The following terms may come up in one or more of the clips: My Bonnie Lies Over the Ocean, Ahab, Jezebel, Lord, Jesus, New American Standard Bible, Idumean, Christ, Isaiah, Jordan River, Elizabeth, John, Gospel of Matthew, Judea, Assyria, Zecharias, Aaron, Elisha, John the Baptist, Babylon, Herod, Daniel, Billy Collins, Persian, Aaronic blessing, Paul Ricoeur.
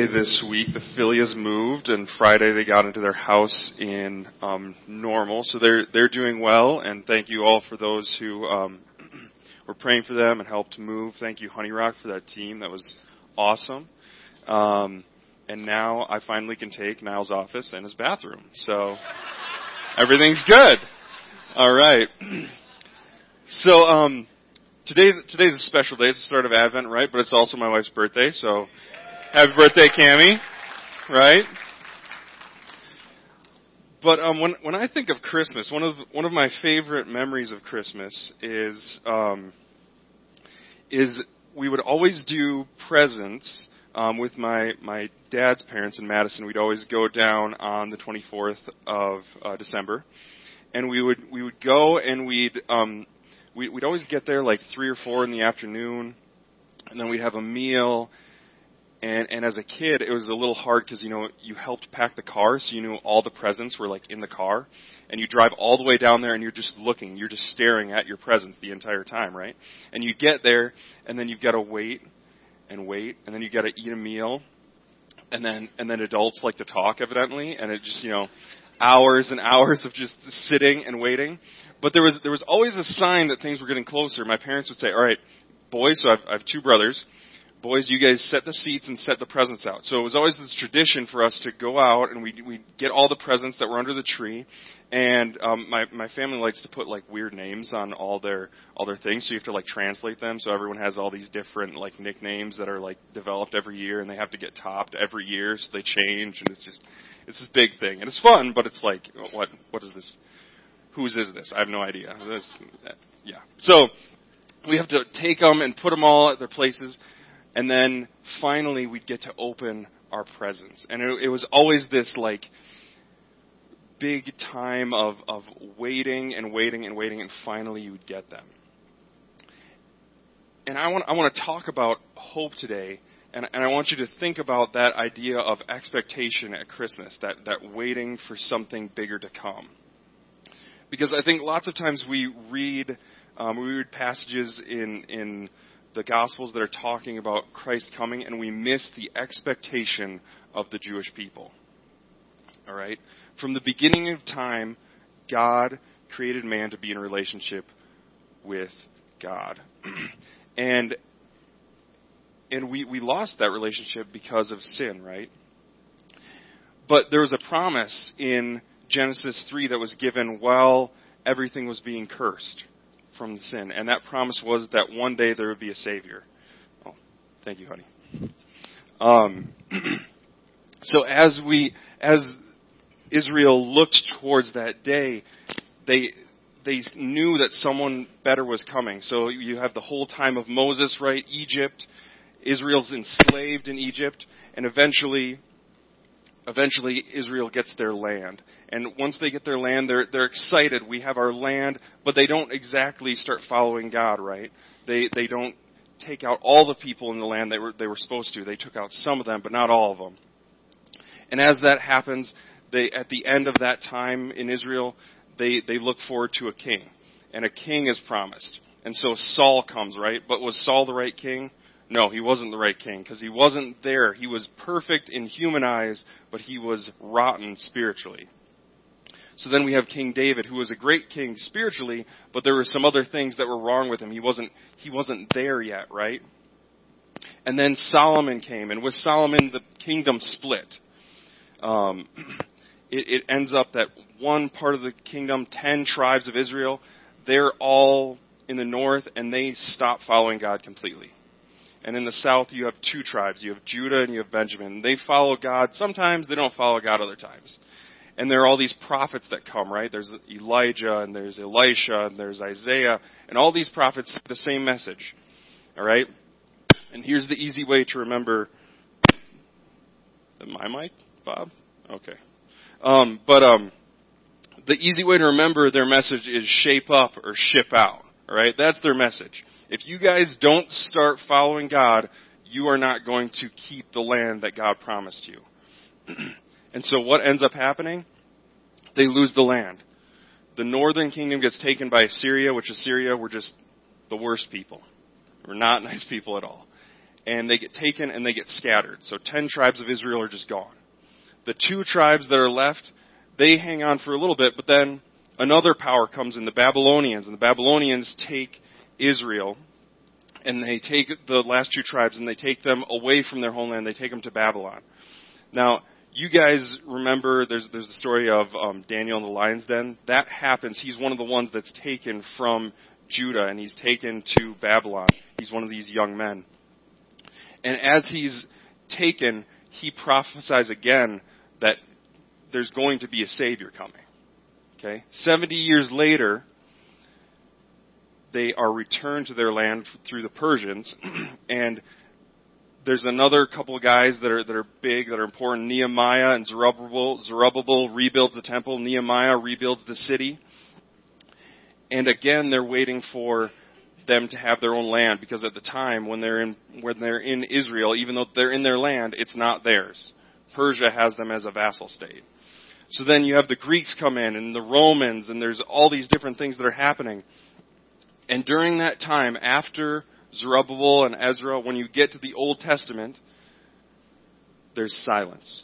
Wednesday this week, the Philias moved, and Friday they got into their house in Normal. So they're doing well, and thank you all for those who were praying for them and helped move. Thank you, Honey Rock, for that team. That was awesome. And now I finally can take Niall's office and his bathroom. So everything's good. All right. So today's a special day. It's the start of Advent, right? But it's also my wife's birthday, so happy birthday, Cami, right? But when I think of Christmas, one of my favorite memories of Christmas is we would always do presents with my dad's parents in Madison. We'd always go down on the 24th of December. And we would go, and we'd always get there like 3 or 4 in the afternoon, and then we'd have a meal. And as a kid, it was a little hard because, you helped pack the car, so you knew all the presents were like in the car, and you drive all the way down there and you're just staring at your presents the entire time, right? And you get there, and then you've got to wait, and then you've got to eat a meal, and then adults like to talk evidently, and it just, hours and hours of just sitting and waiting. But there was always a sign that things were getting closer. My parents would say, all right, boys, so I've 2 brothers. Boys, you guys set the seats and set the presents out. So it was always this tradition for us to go out, and we'd get all the presents that were under the tree. And my family likes to put like weird names on all their things, so you have to like translate them. So everyone has all these different like nicknames that are like developed every year, and they have to get topped every year, so they change. And it's this big thing, and it's fun, but it's like what is this? Whose is this? I have no idea. So we have to take them and put them all at their places. And then finally, we'd get to open our presents. And it was always this, like, big time of waiting and waiting and waiting, and finally you would get them. And I want to talk about hope today, and I want you to think about that idea of expectation at Christmas, that waiting for something bigger to come. Because I think lots of times we read passages in the Gospels that are talking about Christ coming, and we miss the expectation of the Jewish people. All right? From the beginning of time, God created man to be in a relationship with God. And we lost that relationship because of sin, right? But there was a promise in Genesis 3 that was given while everything was being cursed from the sin, and that promise was that one day there would be a Savior. Oh, thank you, honey. So as Israel looked towards that day, they knew that someone better was coming. So you have the whole time of Moses, right? Egypt, Israel's enslaved in Egypt, and eventually Israel gets their land. And once they get their land, they're excited. We have our land, but they don't exactly start following God, right? They don't take out all the people in the land they were supposed to. They took out some of them, but not all of them. And as that happens, at the end of that time in Israel, they look forward to a king. And a king is promised. And so Saul comes, right? But was Saul the right king? No, he wasn't the right king because he wasn't there. He was perfect in human eyes, but he was rotten spiritually. So then we have King David, who was a great king spiritually, but there were some other things that were wrong with him. He wasn't there yet, right? And then Solomon came, and with Solomon, the kingdom split. It ends up that one part of the kingdom, 10 tribes of Israel, they're all in the north, and they stop following God completely. And in the south, you have 2 tribes. You have Judah and you have Benjamin. They follow God sometimes. They don't follow God other times. And there are all these prophets that come, right? There's Elijah and there's Elisha and there's Isaiah. And all these prophets, the same message. All right? And here's the easy way to remember. My mic, Bob? Okay. The easy way to remember their message is shape up or ship out. All right? That's their message. If you guys don't start following God, you are not going to keep the land that God promised you. And so what ends up happening? They lose the land. The northern kingdom gets taken by Assyria, which Assyria were just the worst people. We're not nice people at all. and they get taken and they get scattered. So 10 tribes of Israel are just gone. The 2 tribes that are left, they hang on for a little bit, but then another power comes in, the Babylonians, and the Babylonians take Israel, and they take the last 2 tribes, and they take them away from their homeland. They take them to Babylon. Now, you guys remember there's the story of Daniel in the lion's den. That happens. He's one of the ones that's taken from Judah, and he's taken to Babylon. He's one of these young men. And as he's taken, he prophesies again that there's going to be a Savior coming. Okay? 70 years later, they are returned to their land through the Persians, and there's another couple of guys that are big, that are important. Nehemiah and Zerubbabel. Zerubbabel rebuilds the temple. Nehemiah rebuilds the city. And again, they're waiting for them to have their own land, because at the time when they're in Israel, even though they're in their land, it's not theirs. Persia has them as a vassal state. So then you have the Greeks come in, and the Romans, and there's all these different things that are happening. And during that time, after Zerubbabel and Ezra, when you get to the Old Testament, there's silence.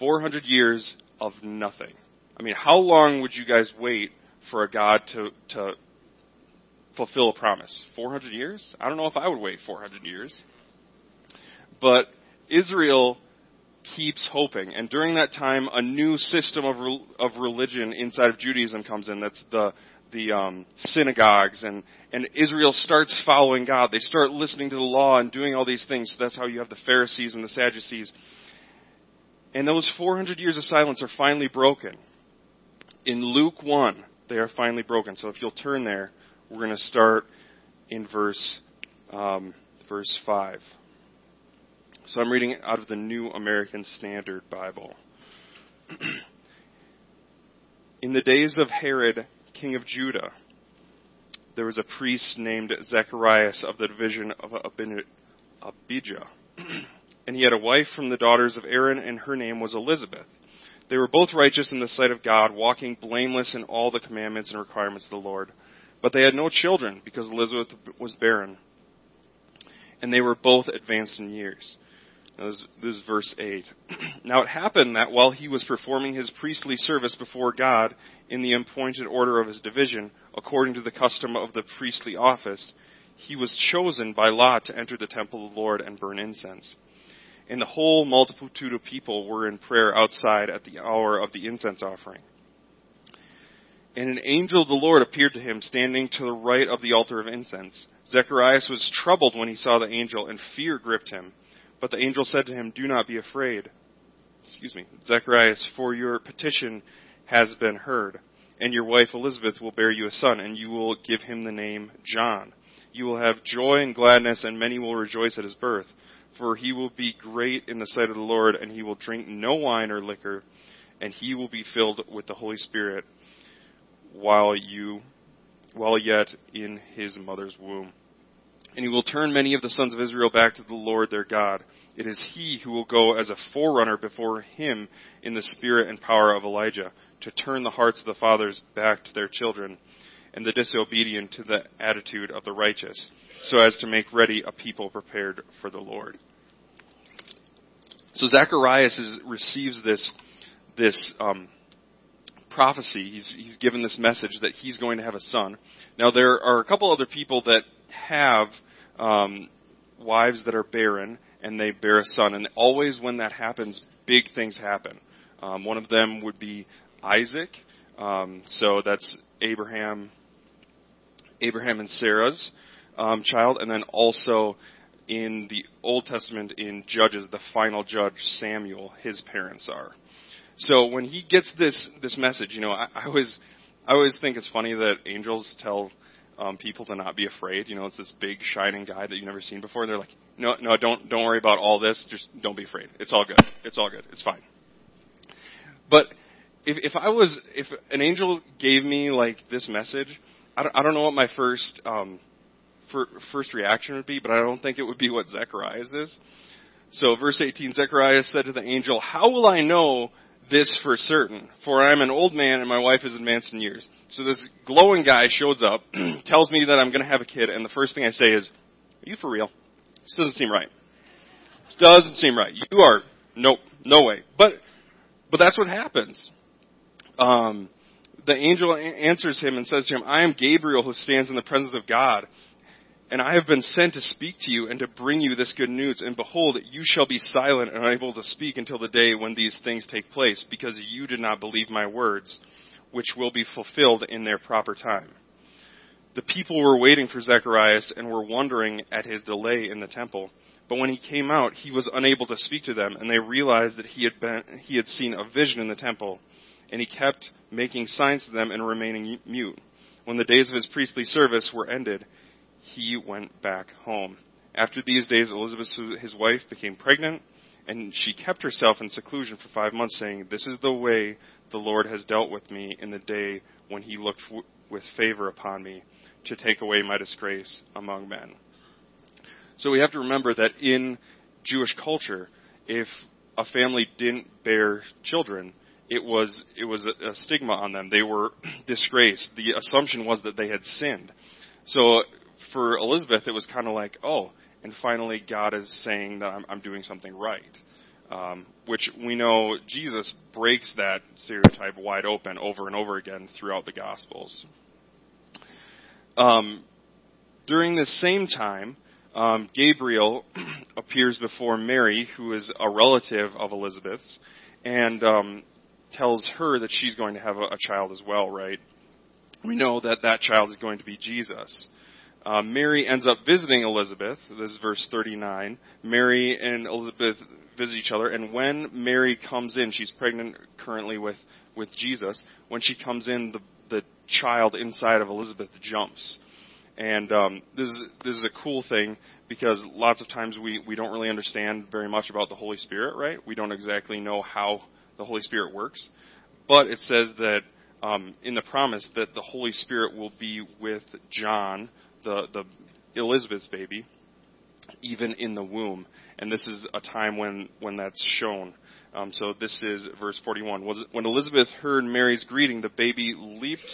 400 years of nothing. I mean, how long would you guys wait for a God to fulfill a promise? 400 years? I don't know if I would wait 400 years. But Israel keeps hoping. And during that time, a new system of religion inside of Judaism comes in. That's the synagogues, and Israel starts following God. They start listening to the law and doing all these things. So that's how you have the Pharisees and the Sadducees. And those 400 years of silence are finally broken. In Luke 1, they are finally broken. So if you'll turn there, we're going to start in verse 5. So I'm reading out of the New American Standard Bible. In the days of Herod, king of Judah, there was a priest named Zacharias of the division of Abijah, and he had a wife from the daughters of Aaron, and her name was Elizabeth. They were both righteous in the sight of God, walking blameless in all the commandments and requirements of the Lord. But they had no children, because Elizabeth was barren, and they were both advanced in years. Now, this is verse 8. Now it happened that while he was performing his priestly service before God in the appointed order of his division, according to the custom of the priestly office, he was chosen by lot to enter the temple of the Lord and burn incense. And the whole multitude of people were in prayer outside at the hour of the incense offering. And an angel of the Lord appeared to him, standing to the right of the altar of incense. Zacharias was troubled when he saw the angel, and fear gripped him. But the angel said to him, "Do not be afraid, Zacharias, for your petition has been heard, and your wife Elizabeth will bear you a son, and you will give him the name John. You will have joy and gladness, and many will rejoice at his birth, for he will be great in the sight of the Lord, and he will drink no wine or liquor, and he will be filled with the Holy Spirit while yet in his mother's womb. And he will turn many of the sons of Israel back to the Lord their God. It is he who will go as a forerunner before him in the spirit and power of Elijah, to turn the hearts of the fathers back to their children, and the disobedient to the attitude of the righteous, so as to make ready a people prepared for the Lord." So Zacharias receives this prophecy. He's given this message that he's going to have a son. Now there are a couple other people that have wives that are barren, and they bear a son. And always when that happens, big things happen. One of them would be Isaac. So that's Abraham and Sarah's child. And then also in the Old Testament, in Judges, the final judge, Samuel, his parents are. So when he gets this message, you know, I always think it's funny that angels tell people to not be afraid. You know, it's this big shining guy that you've never seen before. And they're like, no, don't worry about all this. Just don't be afraid. It's all good. It's fine. But if an angel gave me like this message, I don't know what my first reaction would be, but I don't think it would be what Zechariah's is. So verse 18, Zecharias said to the angel, "How will I know this for certain? For I am an old man, and my wife is advanced in years." So this glowing guy shows up, tells me that I'm going to have a kid, and the first thing I say is, "Are you for real? This doesn't seem right." Doesn't seem right. You are, nope, no way. But that's what happens. The angel answers him and says to him, I am Gabriel who stands in the presence of God, and I have been sent to speak to you and to bring you this good news. And behold, you shall be silent and unable to speak until the day when these things take place, because you did not believe my words, which will be fulfilled in their proper time. The people were waiting for Zacharias and were wondering at his delay in the temple. But when he came out, he was unable to speak to them, and they realized that he had seen a vision in the temple, and he kept making signs to them and remaining mute. When the days of his priestly service were ended, he went back home. After these days, Elizabeth, his wife, became pregnant, and she kept herself in seclusion for 5 months, saying, "This is the way the Lord has dealt with me in the day when he looked with favor upon me to take away my disgrace among men." So we have to remember that in Jewish culture, if a family didn't bear children, it was a stigma on them. They were disgraced. The assumption was that they had sinned. So for Elizabeth, it was kind of like, oh, and finally God is saying that I'm doing something right, which we know Jesus breaks that stereotype wide open over and over again throughout the Gospels. During this same time, Gabriel appears before Mary, who is a relative of Elizabeth's, and tells her that she's going to have a child as well, right? We know that that child is going to be Jesus. Mary ends up visiting Elizabeth. This is verse 39. Mary and Elizabeth visit each other, and when Mary comes in, she's pregnant currently with Jesus. When she comes in, the child inside of Elizabeth jumps. And this is a cool thing, because lots of times we don't really understand very much about the Holy Spirit, right? We don't exactly know how the Holy Spirit works. But it says that in the promise that the Holy Spirit will be with John, the Elizabeth's baby, even in the womb. And this is a time when that's shown. So this is verse 41. When Elizabeth heard Mary's greeting, the baby leaped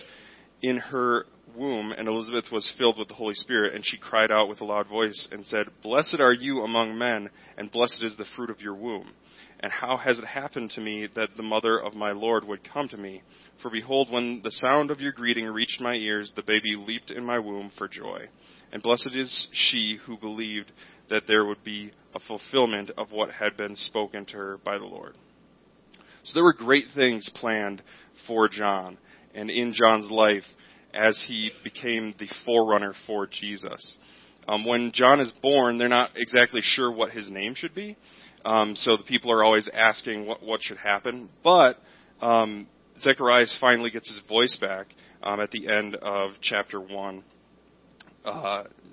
in her womb, and Elizabeth was filled with the Holy Spirit, and she cried out with a loud voice and said, "Blessed are you among men, and blessed is the fruit of your womb. And how has it happened to me that the mother of my Lord would come to me? For behold, when the sound of your greeting reached my ears, the baby leaped in my womb for joy. And blessed is she who believed that there would be a fulfillment of what had been spoken to her by the Lord." So there were great things planned for John and in John's life as he became the forerunner for Jesus. When John is born, they're not exactly sure what his name should be. So the people are always asking what should happen. But Zacharias finally gets his voice back at the end of chapter 1,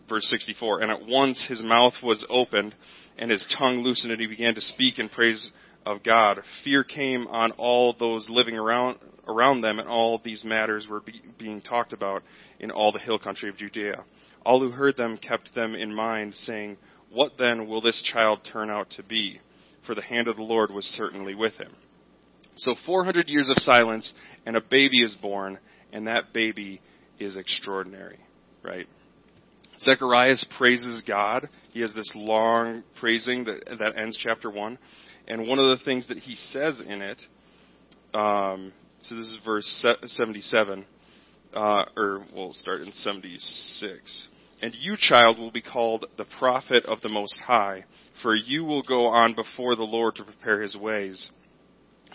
verse 64. "And at once his mouth was opened and his tongue loosened, and he began to speak in praise of God. Fear came on all those living around them, and all these matters were being talked about in all the hill country of Judea. All who heard them kept them in mind, saying, 'What then will this child turn out to be? For the hand of the Lord was certainly with him.'" So 400 years of silence, and a baby is born, and that baby is extraordinary, right? Zechariah praises God. He has this long praising that ends chapter 1. And one of the things that he says in it, so this is verse 77, or we'll start in 76. "And you, child, will be called the prophet of the Most High, for you will go on before the Lord to prepare his ways,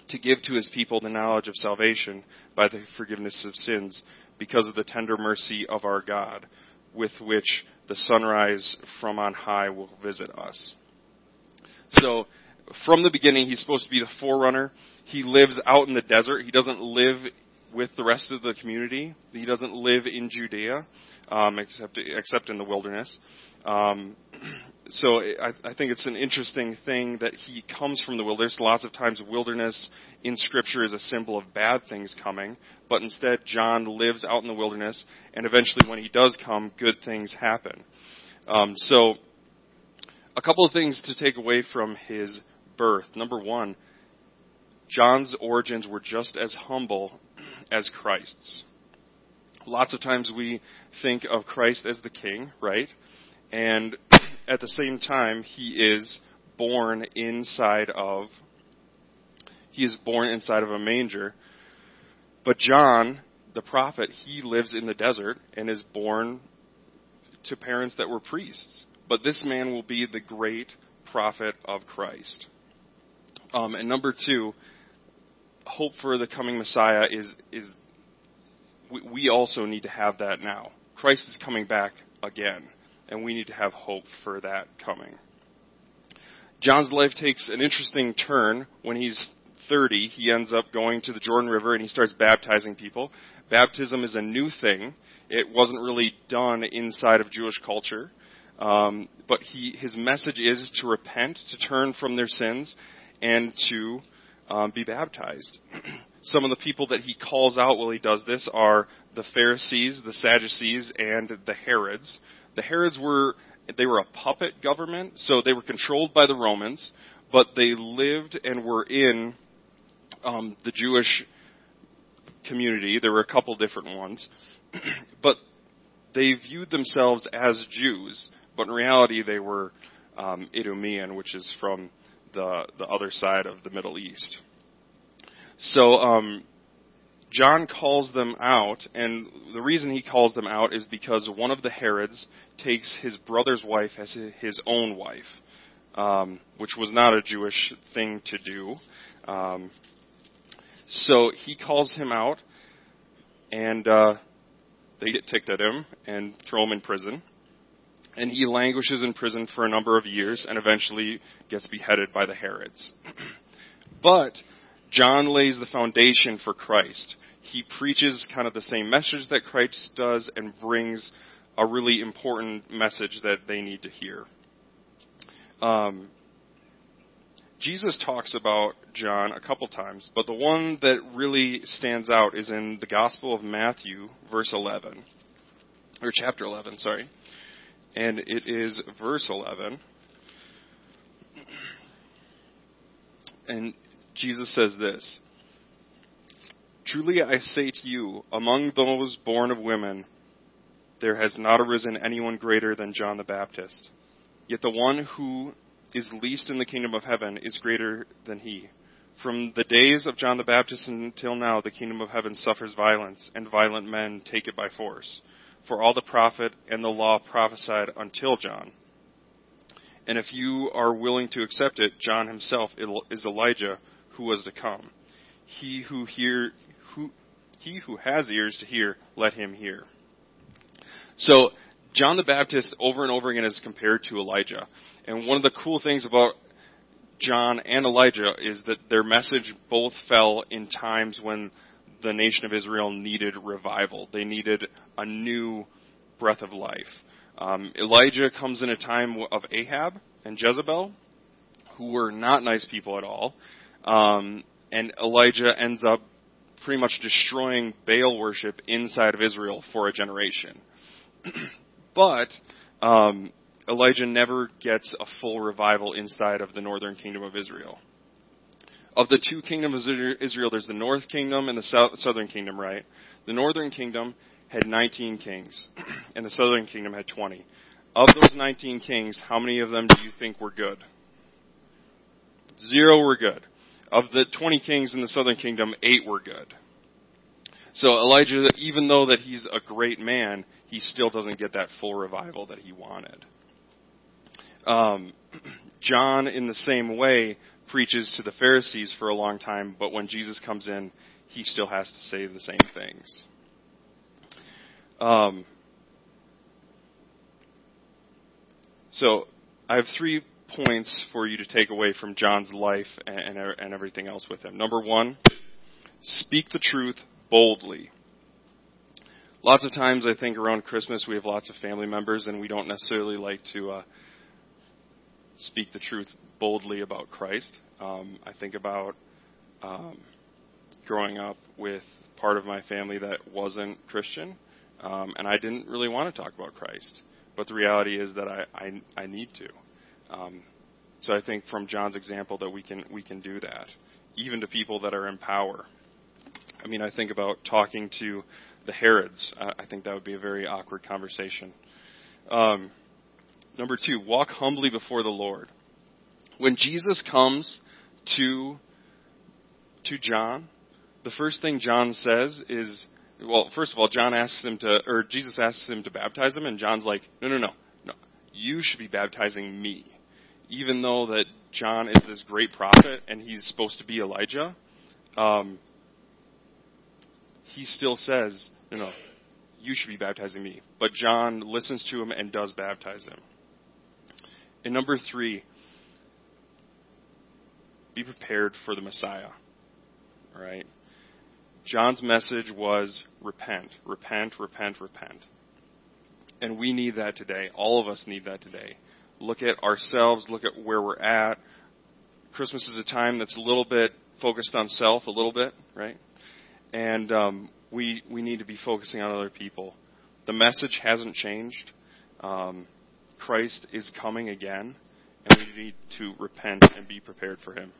to give to his people the knowledge of salvation by the forgiveness of sins, because of the tender mercy of our God, with which the sunrise from on high will visit us." So, from the beginning, he's supposed to be the forerunner. He lives out in the desert. He doesn't live with the rest of the community. He doesn't live in Judea, except in the wilderness. So I think it's an interesting thing that he comes from the wilderness. Lots of times wilderness in Scripture is a symbol of bad things coming, but instead John lives out in the wilderness, and eventually when he does come, good things happen. So a couple of things to take away from his birth. Number one, John's origins were just as humble as Christ's. Lots of times we think of Christ as the king, right? And at the same time, he is born inside of, a manger. But John, the prophet, he lives in the desert and is born to parents that were priests. But this man will be the great prophet of Christ. And number two, hope for the coming Messiah is we also need to have that now. Christ is coming back again, and we need to have hope for that coming. John's life takes an interesting turn. When he's 30, he ends up going to the Jordan River and he starts baptizing people. Baptism is a new thing. It wasn't really done inside of Jewish culture. But his message is to repent, to turn from their sins, and to be baptized. Some of the people that he calls out while he does this are the Pharisees, the Sadducees, and the Herods. The Herods were a puppet government, so they were controlled by the Romans, but they lived and were in the Jewish community. There were a couple different ones, but they viewed themselves as Jews, but in reality they were Idumean, which is from the other side of the Middle East. So John calls them out, and the reason he calls them out is because one of the Herods takes his brother's wife as his own wife, which was not a Jewish thing to do. So he calls him out, and they get ticked at him and throw him in prison. And he languishes in prison for a number of years and eventually gets beheaded by the Herods. But John lays the foundation for Christ. He preaches kind of the same message that Christ does and brings a really important message that they need to hear. Jesus talks about John a couple times, but the one that really stands out is in the Gospel of Matthew, chapter 11, sorry. And it is verse 11. And Jesus says this: "Truly I say to you, among those born of women, there has not arisen anyone greater than John the Baptist. Yet the one who is least in the kingdom of heaven is greater than he. From the days of John the Baptist until now, the kingdom of heaven suffers violence, and violent men take it by force. For all the prophet and the law prophesied until John. And if you are willing to accept it, John himself is Elijah who was to come. He who has ears to hear, let him hear." So John the Baptist over and over again is compared to Elijah. And one of the cool things about John and Elijah is that their message both fell in times when the nation of Israel needed revival. They needed a new breath of life. Elijah comes in a time of Ahab and Jezebel, who were not nice people at all. And Elijah ends up pretty much destroying Baal worship inside of Israel for a generation. But Elijah never gets a full revival inside of the northern kingdom of Israel. Of the two kingdoms of Israel, there's the north kingdom and the southern kingdom, right? The northern kingdom had 19 kings, and the southern kingdom had 20. Of those 19 kings, how many of them do you think were good? 0 were good. Of the 20 kings in the southern kingdom, 8 were good. So Elijah, even though that he's a great man, he still doesn't get that full revival that he wanted. John, in the same way, preaches to the Pharisees for a long time, but when Jesus comes in, he still has to say the same things. So I have 3 points for you to take away from John's life and everything else with him. Number 1, speak the truth boldly. Lots of times, I think around Christmas, we have lots of family members, and we don't necessarily like to speak the truth boldly about Christ. I think about growing up with part of my family that wasn't Christian, and I didn't really want to talk about Christ. But the reality is that I need to. So I think from John's example that we can do that, even to people that are in power. I mean, I think about talking to the Herods. I think that would be a very awkward conversation. Number 2, walk humbly before the Lord. When Jesus comes to John, the first thing John says is, well, first of all, Jesus asks him to baptize him, and John's like, no, you should be baptizing me. Even though that John is this great prophet and he's supposed to be Elijah, he still says, no, you should be baptizing me. But John listens to him and does baptize him. And number three, be prepared for the Messiah. All right? John's message was repent. And we need that today. All of us need that today. Look at ourselves, look at where we're at. Christmas is a time that's a little bit focused on self, a little bit, right? And we need to be focusing on other people. The message hasn't changed. Christ is coming again, and we need to repent and be prepared for him.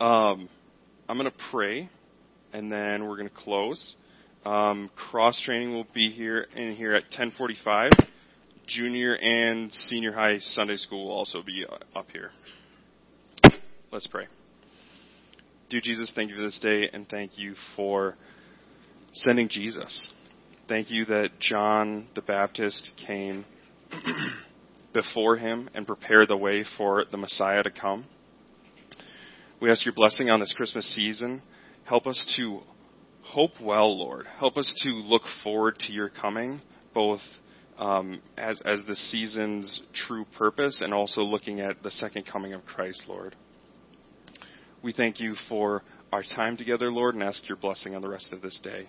I'm going to pray, and then we're going to close. Cross-training will be here at 10:45. Junior and senior high Sunday school will also be up here. Let's pray. Dear Jesus, thank you for this day, and thank you for sending Jesus. Thank you that John the Baptist came before him and prepared the way for the Messiah to come. We ask your blessing on this Christmas season. Help us to hope well, Lord. Help us to look forward to your coming, both as the season's true purpose and also looking at the second coming of Christ, Lord. We thank you for our time together, Lord, and ask your blessing on the rest of this day.